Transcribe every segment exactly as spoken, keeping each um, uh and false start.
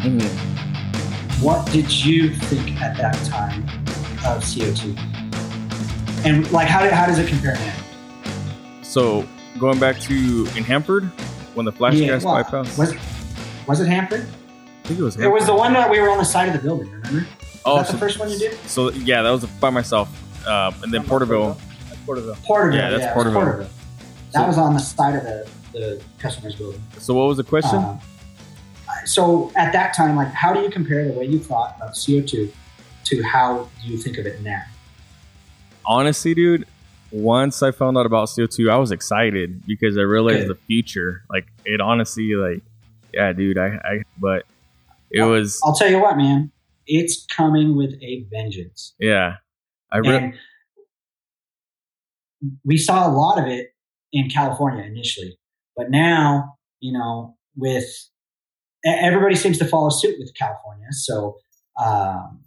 opinion, what did you think at that time of C O two? And like, how, did, how does it compare now? So going back to in Hanford, when the flash yeah, gas well, bypass. Was, was it Hanford? I think it was Hanford. It was the one that we were on the side of the building, remember? Oh, was that so, the first one you did? So yeah, that was by myself. Uh, and then Porterville. Porterville. Porterville. Yeah, that's yeah, Porterville. Porterville. That so, was on the side of the, the customer's building. So what was the question? Uh, so at that time, like, how do you compare the way you thought about C O two to how you think of it now? Honestly, dude, once I found out about C O two, I was excited because I realized Good. the future. Like, it honestly, like, yeah, dude, I, I but it I'll, was. I'll tell you what, man, it's coming with a vengeance. Yeah. I re- we saw a lot of it in California initially, but now, you know, with everybody seems to follow suit with California. So um,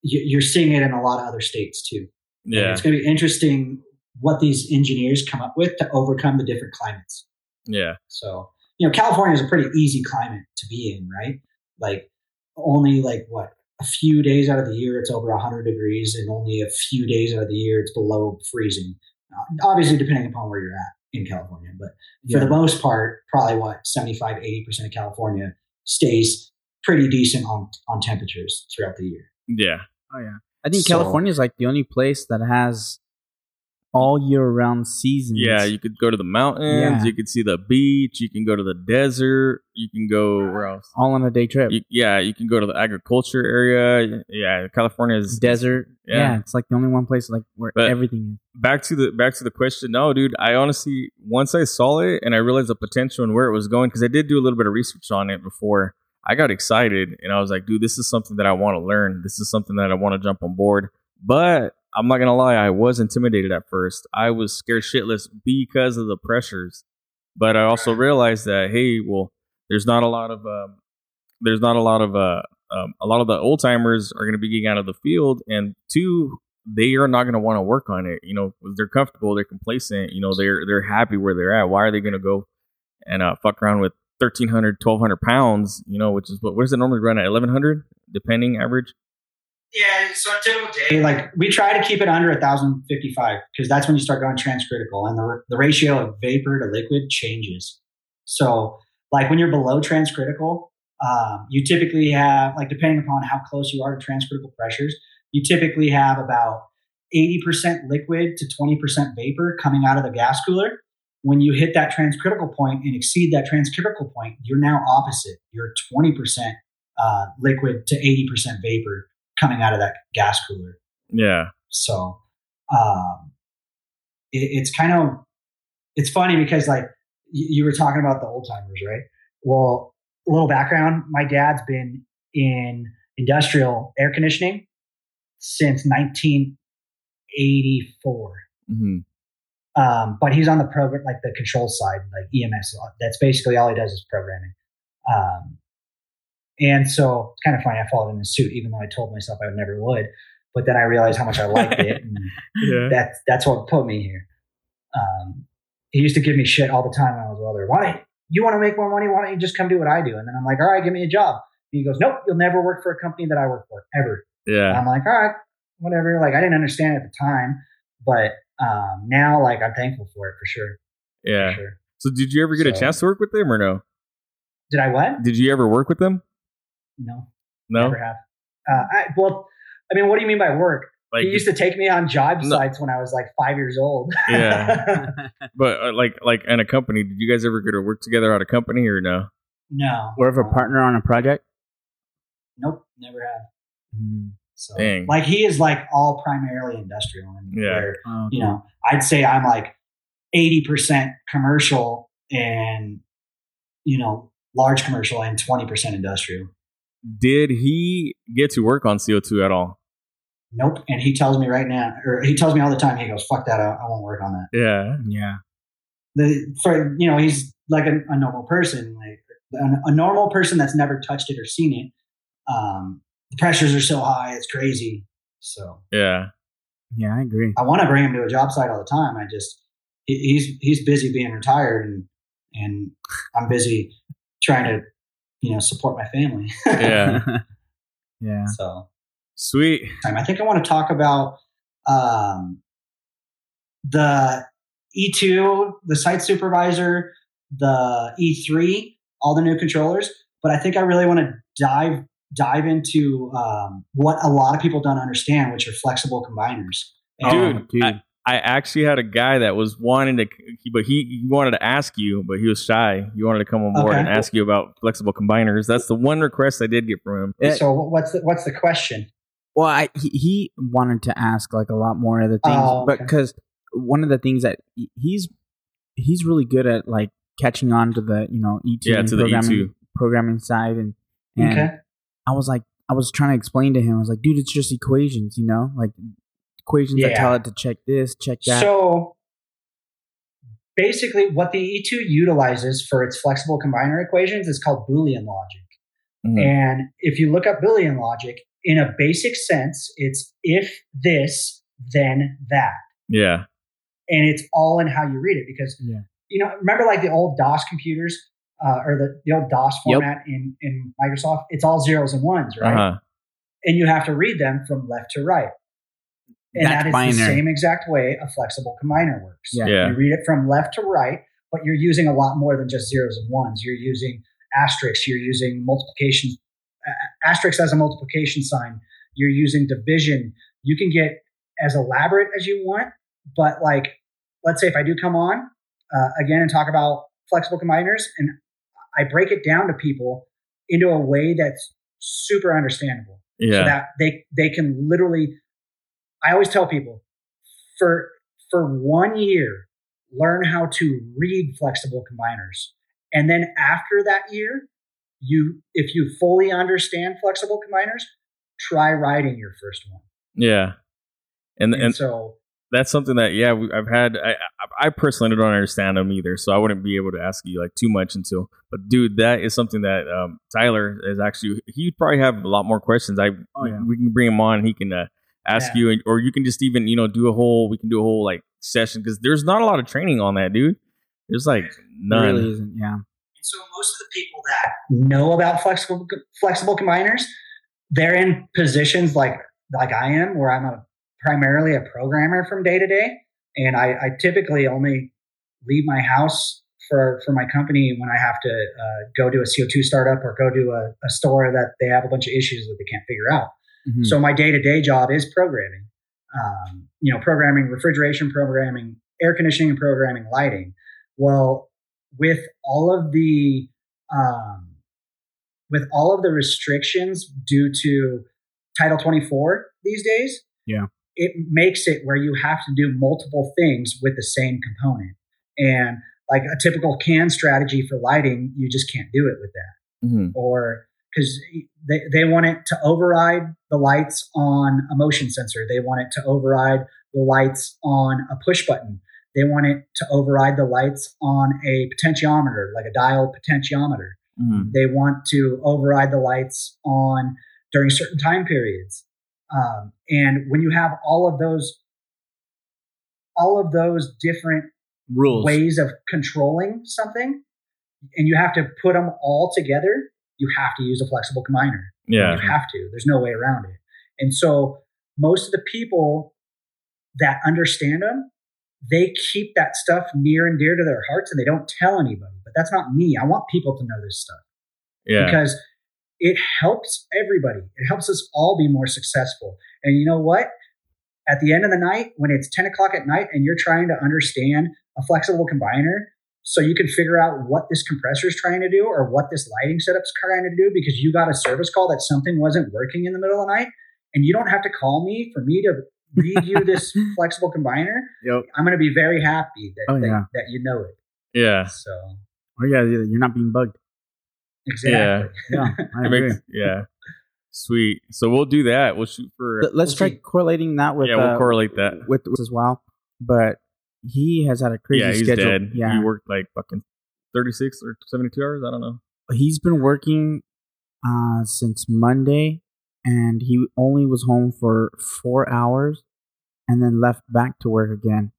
you, you're seeing it in a lot of other states too. Yeah. And it's going to be interesting what these engineers come up with to overcome the different climates. Yeah. So, you know, California is a pretty easy climate to be in, right? Like only like what? A few days out of the year, it's over one hundred degrees, and only a few days out of the year, it's below freezing. Uh, obviously, depending upon where you're at in California, but yeah. for the most part, probably what seventy-five, eighty percent of California stays pretty decent on on temperatures throughout the year. Yeah, oh yeah. I think so, California is like the only place that has all year-round seasons. Yeah, you could go to the mountains, yeah. you could see the beach, you can go to the desert, you can go where else? All on a day trip. You, yeah, you can go to the agriculture area. Yeah, California is desert. Yeah, yeah it's like the only one place like where but everything is. Back to the back to the question. No, dude, I honestly once I saw it and I realized the potential and where it was going because I did do a little bit of research on it before. I got excited and I was like, dude, this is something that I want to learn. This is something that I want to jump on board. But I'm not going to lie. I was intimidated at first. I was scared shitless because of the pressures. But I also realized that, hey, well, there's not a lot of um, there's not a lot of uh, um, a lot of the old timers are going to be getting out of the field. And two, they are not going to want to work on it. You know, they're comfortable. They're complacent. You know, they're they're happy where they're at. Why are they going to go and uh, fuck around with thirteen hundred, twelve hundred pounds, you know, which is what, what does it normally run at? eleven hundred, depending average. Yeah, so a typical day, like we try to keep it under one thousand fifty-five because that's when you start going transcritical and the, the ratio of vapor to liquid changes. So like when you're below transcritical, um, you typically have, like depending upon how close you are to transcritical pressures, you typically have about eighty percent liquid to twenty percent vapor coming out of the gas cooler. When you hit that transcritical point and exceed that transcritical point, you're now opposite. You're twenty percent uh, liquid to eighty percent vapor coming out of that gas cooler. Yeah. So um, it, it's kind of, it's funny because like you, you were talking about the old timers, right? Well, a little background. My dad's been in industrial air conditioning since nineteen eighty-four. Mm-hmm. Um, but he's on the program, like the control side, like E M S. That's basically all he does is programming. Um, and so it's kind of funny. I followed in his suit, even though I told myself I never would. But then I realized how much I liked it. And yeah. that's, that's what put me here. Um, he used to give me shit all the time when I was older. Why don't you want to make more money? Why don't you just come do what I do? And then I'm like, all right, give me a job. And he goes, nope, you'll never work for a company that I work for, ever. Yeah. And I'm like, all right, whatever. Like I didn't understand at the time, but Um, now, like, I'm thankful for it for sure. Yeah. For sure. So, did you ever get so, a chance to work with them or no? Did I what? Did you ever work with them? No. No? Never have. Uh, I, well, I mean, what do you mean by work? Like, he used to take me on job no. sites when I was like five years old. Yeah. But uh, like, like, in a company, did you guys ever get to work together at a company or no? No. Or ever a partner on a project? Nope. Never have. Mm. So, Dang. like he is like all primarily industrial, and yeah. where, oh, you cool. know, I'd say I'm like eighty percent commercial and, you know, large commercial and twenty percent industrial. Did he get to work on C O two at all? Nope. And he tells me right now, or he tells me all the time, he goes, fuck that. I, I won't work on that. Yeah. Yeah. The, for, you know, he's like a, a normal person, like a, a normal person that's never touched it or seen it. Um, The pressures are so high, it's crazy. So yeah, yeah, I agree. I want to bring him to a job site all the time. I just he's he's busy being retired, and and I'm busy trying to you know, support my family. Yeah. Yeah. So sweet. I think I want to talk about um, the E two, the site supervisor, the E three, all the new controllers. But I think I really want to dive dive into um, what a lot of people don't understand, which are flexible combiners. And, dude, dude. I, I actually had a guy that was wanting to, but he, he wanted to ask you, but he was shy. He wanted to come on board okay. and ask you about flexible combiners. That's the one request I did get from him. It, so what's the, what's the question? Well, I, he, he wanted to ask like a lot more of the things, oh, okay. but because one of the things that he's he's really good at, like catching on to the you know E two yeah, to programming, the E two. programming side, and, and okay. I was like, I was trying to explain to him, I was like, dude, it's just equations, you know, like equations yeah. that tell it to check this, check that. So basically, what the E two utilizes for its flexible combiner equations is called Boolean logic. Mm-hmm. And if you look up Boolean logic, in a basic sense, it's if this, then that. Yeah. And it's all in how you read it because, yeah. you know, remember like the old DOS computers uh, or the, the old DOS format yep. in, in Microsoft? It's all zeros and ones, right? Uh-huh. And you have to read them from left to right. And That's that is binary. The same exact way a flexible combiner works. Yeah. Yeah. You read it from left to right, but you're using a lot more than just zeros and ones. You're using asterisks. You're using multiplication, uh, asterisks as a multiplication sign. You're using division. You can get as elaborate as you want, but like, let's say if I do come on uh, again and talk about flexible combiners, and I break it down to people into a way that's super understandable, yeah. so that they they can literally. I always tell people, for for one year, learn how to read flexible combiners, and then after that year, you if you fully understand flexible combiners, try writing your first one. Yeah. And, and, and so that's something that, yeah, we, I've had, I, I personally don't understand them either. So I wouldn't be able to ask you like too much until, but dude, that is something that um, Tyler is actually, he'd probably have a lot more questions. I, oh, yeah. we can bring him on and he can uh, ask yeah. you, or you can just even, you know, do a whole, we can do a whole like session because there's not a lot of training on that, dude. There's like none. There really isn't, yeah. And so most of the people that know about flexible, flexible combiners, they're in positions like, like I am where I'm a, primarily a programmer from day to day. And I, I typically only leave my house for, for my company when I have to uh, go to a C O two startup or go to a, a store that they have a bunch of issues that they can't figure out. Mm-hmm. So my day-to-day job is programming, um, you know, programming, refrigeration programming, air conditioning programming, lighting. Well, with all of the, um, with all of the restrictions due to Title twenty-four these days, yeah. it makes it where you have to do multiple things with the same component. And like a typical C A N strategy for lighting, you just can't do it with that. Mm-hmm. Or because they, they want it to override the lights on a motion sensor. They want it to override the lights on a push button. They want it to override the lights on a potentiometer, like a dial potentiometer. Mm-hmm. They want to override the lights on during certain time periods. Um, and when you have all of those, all of those different rules, ways of controlling something, and you have to put them all together, you have to use a flexible combiner. Yeah. You have to, there's no way around it. And so most of the people that understand them, they keep that stuff near and dear to their hearts and they don't tell anybody, but that's not me. I want people to know this stuff. Yeah. Because it helps everybody. It helps us all be more successful. And you know what? At the end of the night, when it's ten o'clock at night and you're trying to understand a flexible combiner so you can figure out what this compressor is trying to do or what this lighting setup's trying to do because you got a service call that something wasn't working in the middle of the night, and you don't have to call me for me to read you this flexible combiner, yep. I'm going to be very happy that, oh, that, yeah. that you know it. Yeah. So, oh, yeah, you're not being bugged. Exactly. Yeah. Yeah, I agree. Yeah. Sweet. So we'll do that. We'll shoot for. Let's we'll try see. correlating that with. Yeah, we'll uh, correlate that with, with as well. But he has had a crazy yeah, he's schedule. Dead. Yeah, he worked like fucking thirty-six or seventy-two hours. I don't know. He's been working uh, since Monday, and he only was home for four hours, and then left back to work again.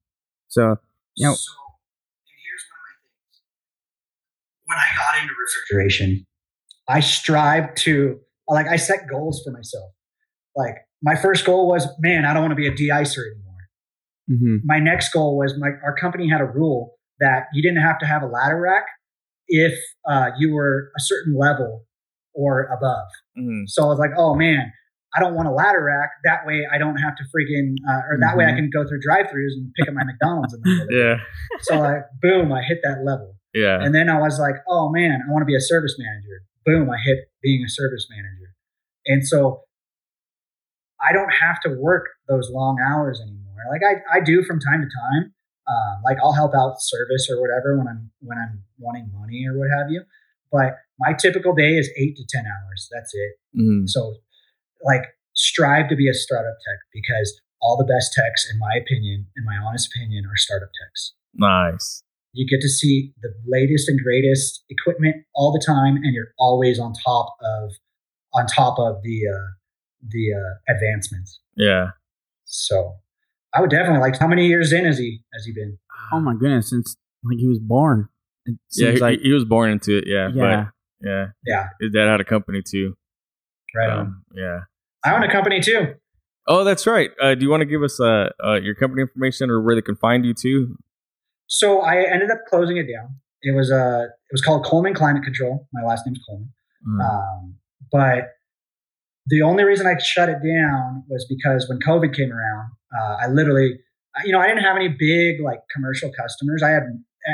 So you know. So- When I got into refrigeration, I strive to, like, I set goals for myself. Like, my first goal was, man, I don't want to be a de-icer anymore. Mm-hmm. My next goal was, my our company had a rule that you didn't have to have a ladder rack if uh, you were a certain level or above. Mm-hmm. So I was like, oh man, I don't want a ladder rack. That way I don't have to freaking, uh, or that mm-hmm. way I can go through drive-thrus and pick up my McDonald's in the middle. Yeah. So like, boom, I hit that level. Yeah. And then I was like, oh man, I want to be a service manager. Boom, I hit being a service manager. And so I don't have to work those long hours anymore. Like I, I do from time to time. Um, like I'll help out service or whatever when I'm when I'm wanting money or what have you. But my typical day is eight to ten hours. That's it. Mm-hmm. So like strive to be a startup tech, because all the best techs, in my opinion, in my honest opinion, are startup techs. Nice. You get to see the latest and greatest equipment all the time, and you're always on top of on top of the uh, the uh, advancements. Yeah. So I would definitely like. How many years in has he has he been? Oh my goodness, since like he was born. It seems yeah, he, like he was born into it. Yeah. Yeah. But, yeah. Yeah. His dad had a company too. Right. Um, yeah. I own a company too. Oh, that's right. Uh, do you want to give us uh, uh, your company information or where they can find you too? So I ended up closing it down. It was uh, it was called Coleman Climate Control. My last name's Coleman. Mm. Um, but the only reason I shut it down was because when COVID came around, uh, I literally, you know, I didn't have any big like commercial customers. I had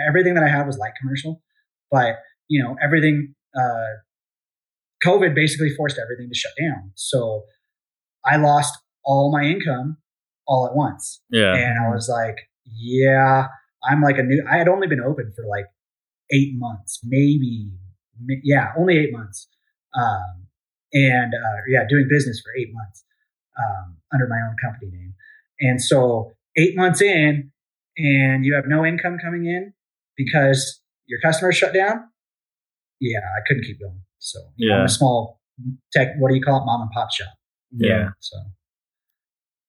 everything that I had was light commercial, but you know, everything, uh, COVID basically forced everything to shut down. So I lost all my income all at once. Yeah. And I was like, yeah, I'm like a new, I had only been open for like eight months, maybe. Yeah. Only eight months. Um, and, uh, yeah, doing business for eight months, um, under my own company name. And so eight months in and you have no income coming in because your customers shut down. Yeah. I couldn't keep going. So yeah. Know, I'm a small tech, what do you call it? Mom and pop shop. Yeah. Know? So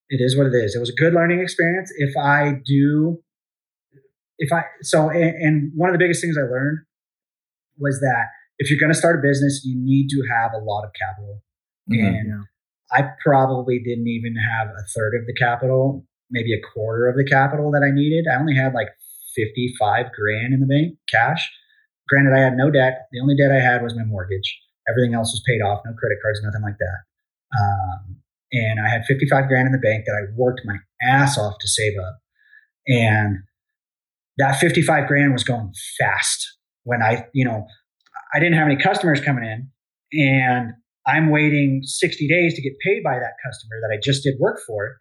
it is what it is. It was a good learning experience. If I do, if I, so, and, and one of the biggest things I learned was that if you're going to start a business, you need to have a lot of capital. Mm-hmm, and yeah. I probably didn't even have a third of the capital, maybe a quarter of the capital that I needed. I only had like fifty-five grand in the bank cash. Granted, I had no debt. The only debt I had was my mortgage. Everything else was paid off. No credit cards, nothing like that. Um, and I had fifty-five grand in the bank that I worked my ass off to save up. And that fifty-five grand was going fast when I, you know, I didn't have any customers coming in, and I'm waiting sixty days to get paid by that customer that I just did work for.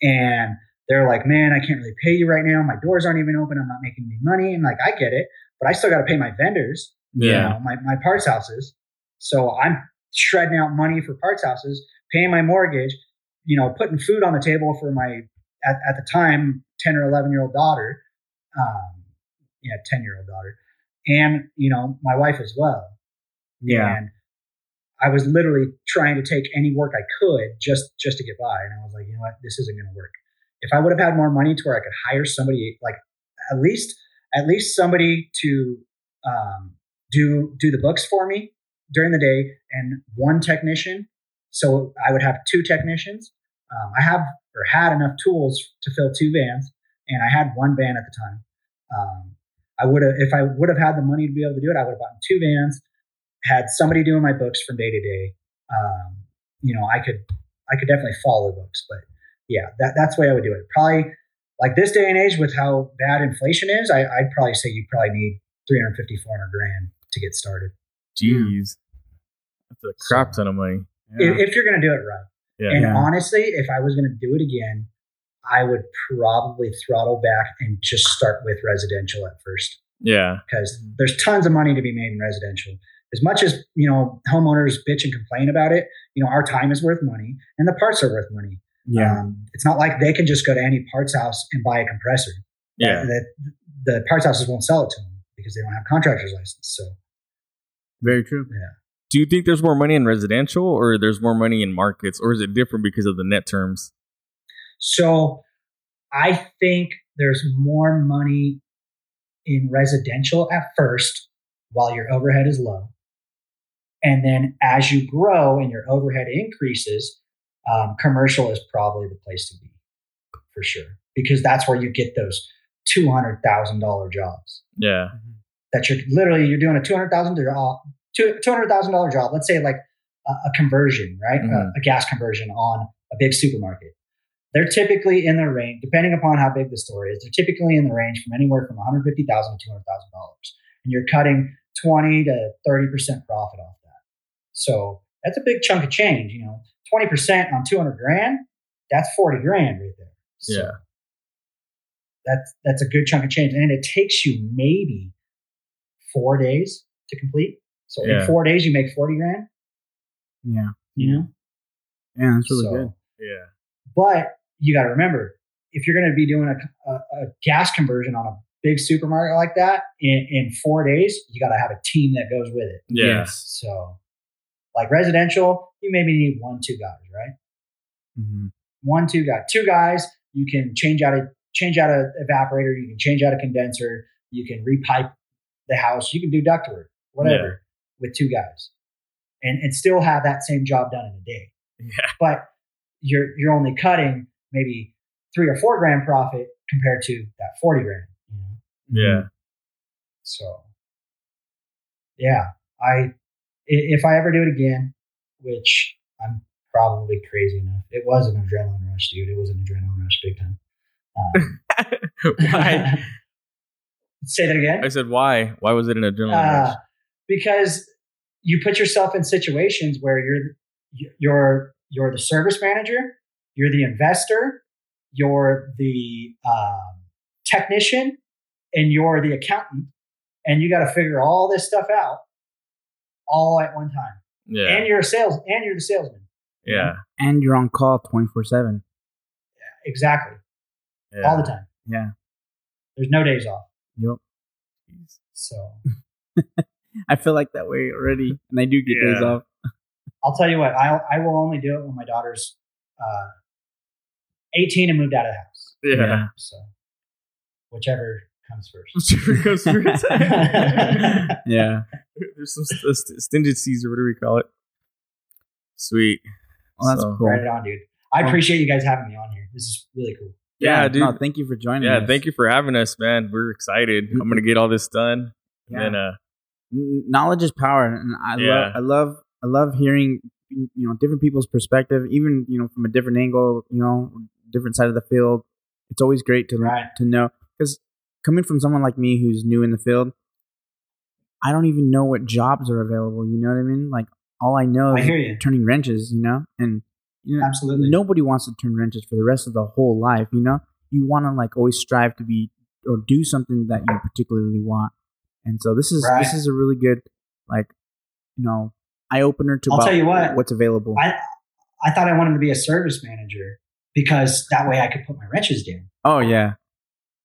And they're like, man, I can't really pay you right now. My doors aren't even open. I'm not making any money. And like, I get it, but I still got to pay my vendors, yeah. you know, my, my parts houses. So I'm shredding out money for parts houses, paying my mortgage, you know, putting food on the table for my, at, at the time, ten or eleven year old daughter, um, yeah, ten year old daughter. And, you know, my wife as well. Yeah. And I was literally trying to take any work I could just, just to get by. And I was like, you know what, this isn't going to work. If I would have had more money to where I could hire somebody, like at least, at least somebody to, um, do, do the books for me during the day and one technician. So I would have two technicians. Um, I have or had enough tools to fill two vans, and I had one van at the time. Um, I would have, if I would have had the money to be able to do it, I would have bought two vans, had somebody doing my books from day to day. Um, you know, I could, I could definitely follow the books, but yeah, that, that's the way I would do it. Probably like this day and age with how bad inflation is, I, I'd probably say you probably need three fifty, four hundred grand to get started. Jeez. That's a crap ton of money. Yeah. If, if you're going to do it right. Yeah, and yeah. honestly, if I was going to do it again, I would probably throttle back and just start with residential at first. Yeah. Because there's tons of money to be made in residential. As much as, you know, homeowners bitch and complain about it, you know, our time is worth money and the parts are worth money. Yeah. Um, it's not like they can just go to any parts house and buy a compressor. Yeah. That the parts houses won't sell it to them because they don't have a contractor's license. So. Very true. Yeah. Do you think there's more money in residential, or there's more money in markets, or is it different because of the net terms? So I think there's more money in residential at first while your overhead is low. And then as you grow and your overhead increases, um, commercial is probably the place to be for sure, because that's where you get those two hundred thousand dollars jobs. Yeah. That you're literally, you're doing a two hundred thousand dollars job. Let's say like a, a conversion, right? Mm-hmm. A, a gas conversion on a big supermarket. They're typically in the range, depending upon how big the store is, they're typically in the range from anywhere from one hundred fifty thousand dollars to two hundred thousand dollars. And you're cutting twenty to thirty percent profit off that. So that's a big chunk of change, you know, twenty percent on two hundred grand, that's forty grand right there. So yeah. That's, that's a good chunk of change. And it takes you maybe four days to complete. So yeah. in four days, you make forty grand. Yeah. You know? Yeah, that's really so, good. Yeah. But you got to remember, if you're going to be doing a, a, a gas conversion on a big supermarket like that in, in four days, you got to have a team that goes with it. Yes. Yeah. So like residential, you maybe need one, two guys, right? Mm-hmm. One, two guys, two guys, you can change out a, change out an evaporator. You can change out a condenser. You can repipe the house. You can do ductwork, whatever, yeah. with two guys and, and still have that same job done in a day. Yeah. But you're you're only cutting maybe three or four grand profit compared to that forty grand. Yeah. So, yeah, I if I ever do it again, which I'm probably crazy enough, it was an adrenaline rush, dude. It was an adrenaline rush, big time. Um, why? Say that again. I said why? Why was it an adrenaline uh, rush? Because you put yourself in situations where you're you're You're the service manager, you're the investor, you're the um, technician, and you're the accountant. And you got to figure all this stuff out all at one time. Yeah. And you're a sales, and you're the salesman. Yeah. You know? And you're on call twenty-four seven. Yeah, exactly. Yeah. All the time. Yeah. There's no days off. Yep. So. I feel like that way already. And I do get yeah. days off. I'll tell you what, I I will only do it when my daughter's uh, eighteen and moved out of the house. Yeah. You know? So whichever comes first. Whichever comes first. Yeah. There's some st- st- stingencies or whatever you call it. Sweet. Well, that's so cool. Right on, dude. I appreciate you guys having me on here. This is really cool. Yeah, yeah dude. No, thank you for joining yeah, us. Yeah, thank you for having us, man. We're excited. Mm-hmm. I'm going to get all this done. Yeah. And then, uh, knowledge is power. And I yeah. love, I love, I love hearing, you know, different people's perspective, even, you know, from a different angle, you know, different side of the field. It's always great to right. to know, because coming from someone like me who's new in the field, I don't even know what jobs are available. You know what I mean? Like all I know I is hear turning wrenches, you know, and you know, absolutely nobody wants to turn wrenches for the rest of the whole life. You know, you want to like always strive to be or do something that you particularly want. And so this is, right. this is a really good, like, you know, eye opener to I'll tell you what, what's available. I I thought I wanted to be a service manager because that way I could put my wrenches down. Oh yeah,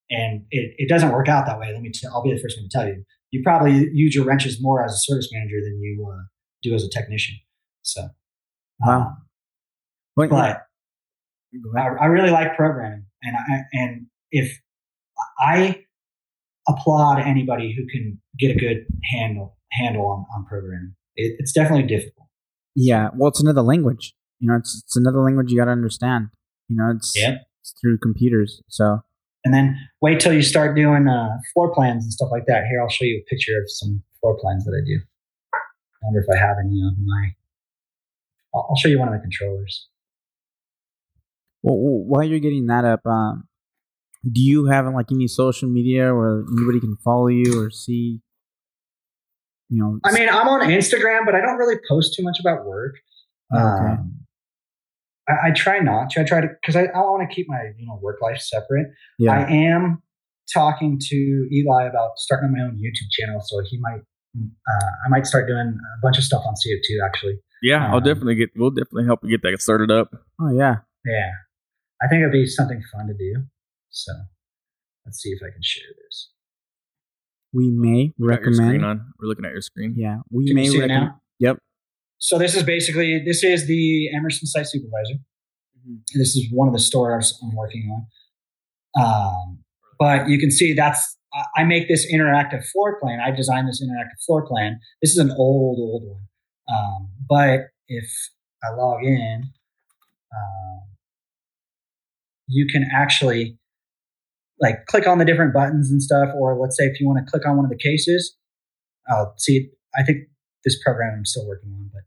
and it, it doesn't work out that way. Let me t- I'll be the first one to tell you. You probably use your wrenches more as a service manager than you uh, do as a technician. So wow, um, but I, I really like programming, and I, and if I applaud anybody who can get a good handle handle on, on programming. It, it's definitely difficult. Yeah. Well, it's another language. You know, it's it's another language you got to understand. You know, it's, yep. it's through computers. So, and then wait till you start doing uh, floor plans and stuff like that. Here, I'll show you a picture of some floor plans that I do. I wonder if I have any on my. I'll, I'll show you one of the controllers. Well, while you're getting that up, um, do you have like any social media where anybody can follow you or see? You know, I mean, I'm on Instagram, but I don't really post too much about work. Okay. Um, I, I try not to. I try to because I, I want to keep my you know work life separate. Yeah. I am talking to Eli about starting my own YouTube channel, so he might. Uh, I might start doing a bunch of stuff on C O two actually. Yeah, um, I'll definitely get. We'll definitely help you get that started up. Oh yeah, yeah. I think it'll be something fun to do. So let's see if I can share this. We may We're recommend. On. We're looking at your screen. Yeah, we Can may recommend. Yep. So this is basically this is the Emerson Site Supervisor. Mm-hmm. This is one of the stores I'm working on. Um, but you can see that's I make this interactive floor plan. I designed this interactive floor plan. This is an old, old one. Um, but if I log in, uh, you can actually like click on the different buttons and stuff. Or let's say if you want to click on one of the cases, I'll see, I think this program I'm still working on, but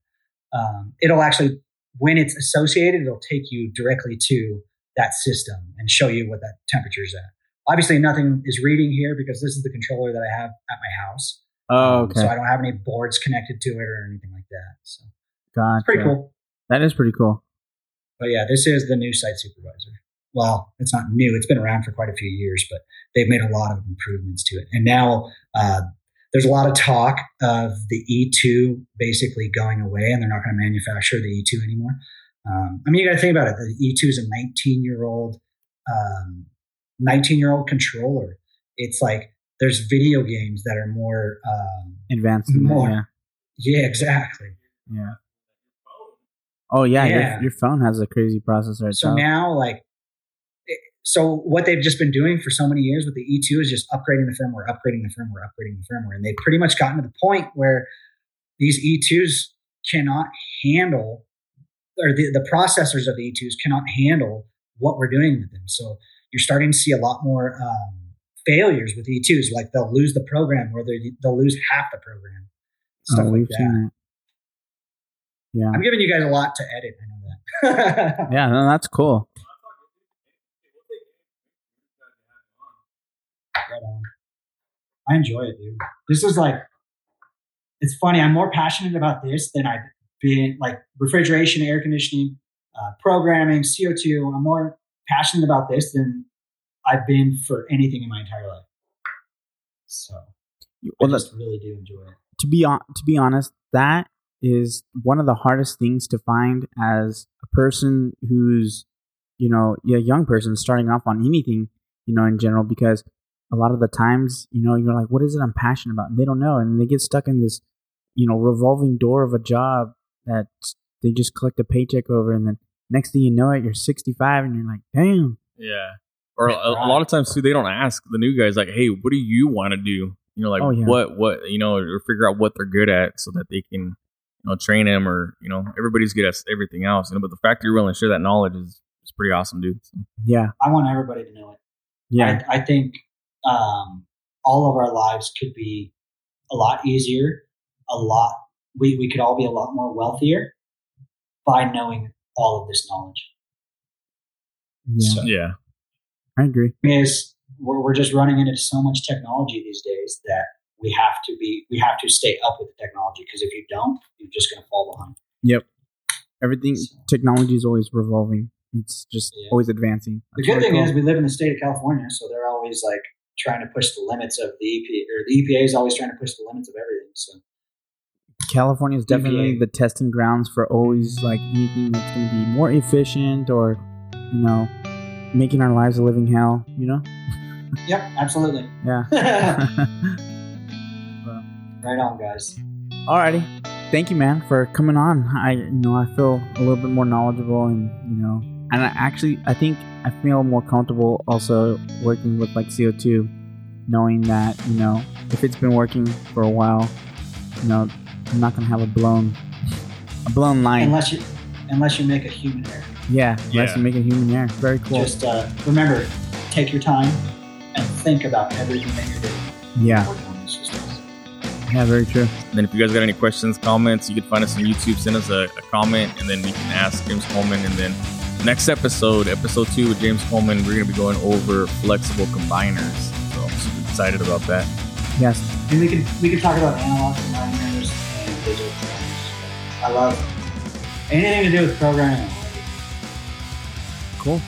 um, it'll actually, when it's associated, it'll take you directly to that system and show you what that temperature is at. Obviously, nothing is reading here because this is the controller that I have at my house. Oh, okay. Um, so I don't have any boards connected to it or anything like that. So gotcha. It's pretty cool. That is pretty cool. But yeah, this is the new site supervisor. Well, it's not new. It's been around for quite a few years, but they've made a lot of improvements to it. And now uh, there's a lot of talk of the E two basically going away, and they're not going to manufacture the E two anymore. Um, I mean, you got to think about it. The E two is a nineteen-year-old um, nineteen-year-old controller. It's like there's video games that are more um, advanced. Than more, that, yeah. yeah, exactly. Yeah. Oh yeah, yeah. Your, your phone has a crazy processor. So now, like, it, so what they've just been doing for so many years with the E two is just upgrading the firmware, upgrading the firmware, upgrading the firmware, and they've pretty much gotten to the point where these E twos cannot handle, or the, the processors of the E twos cannot handle what we're doing with them. So you're starting to see a lot more um, failures with E twos. Like they'll lose the program or they'll lose half the program. Stuff oh, like that. Yeah. I'm giving you guys a lot to edit. I know that. Yeah, no, that's cool. Right on. I enjoy it, dude. This is like, it's funny. I'm more passionate about this than I've been, like refrigeration, air conditioning, uh, programming, C O two. I'm more passionate about this than I've been for anything in my entire life. So well, I just really do enjoy it. To be on, to be honest, that is one of the hardest things to find as a person who's, you know, a young person starting off on anything, you know, in general, because a lot of the times, you know, you're like, what is it I'm passionate about? And they don't know. And they get stuck in this, you know, revolving door of a job that they just collect a paycheck over. And then next thing you know it, you're sixty-five and you're like, damn. Yeah. Or a, a lot of times too, they don't ask the new guys like, hey, what do you want to do? You know, like oh, yeah. what, what, you know, or figure out what they're good at so that they can, you know, train them, or, you know, everybody's good at everything else, you know, but the fact that you're willing to share that knowledge is, is pretty awesome, dude. So. Yeah. I want everybody to know it. Yeah. I, I think um, all of our lives could be a lot easier, a lot, we, we could all be a lot more wealthier by knowing all of this knowledge. Yeah. So, yeah. I agree. Because we're, we're just running into so much technology these days that we have to be, we have to stay up with the technology, because if you don't, you're just going to fall behind. Yep. Everything, so. Technology is always revolving. It's just yeah. always advancing. That's the good thing cool. is we live in the state of California, so they're always like trying to push the limits of the E P A, or the E P A is always trying to push the limits of everything. So California is definitely E P A. The testing grounds for always like anything that's going to be more efficient or, you know, making our lives a living hell, you know? Yep, absolutely. Yeah. Right on, guys. Alrighty. Thank you, man, for coming on. I, you know, I feel a little bit more knowledgeable, and you know, and I actually, I think I feel more comfortable also working with like C O two, knowing that, you know, if it's been working for a while, you know, I'm not gonna have a blown, a blown line. Unless you, unless you make a human error. Yeah, unless yeah. you make a human error. Very cool. Just uh, remember, take your time and think about everything that you're doing. Yeah. Yeah, very true. And then if you guys got any questions, comments, you can find us on YouTube, send us a, a comment, and then we can ask James Coleman. And then next episode, episode two with James Coleman, we're going to be going over flexible combiners. So I'm super excited about that. Yes. And we can we can talk about analog combiners and digital combiners. I love anything to do with programming. Cool.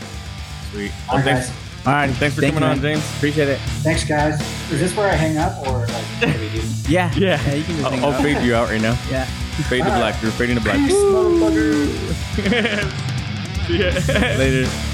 Sweet. All right, guys. All right, thanks for Thank coming you, on, James. Appreciate it. Thanks, guys. Is this where I hang up, or like, what do we do? Yeah, yeah. yeah you can just I'll, hang I'll up. fade you out right now. Yeah, fade All to right. black. You're fading to black. Peace, motherfucker. Yeah. Later.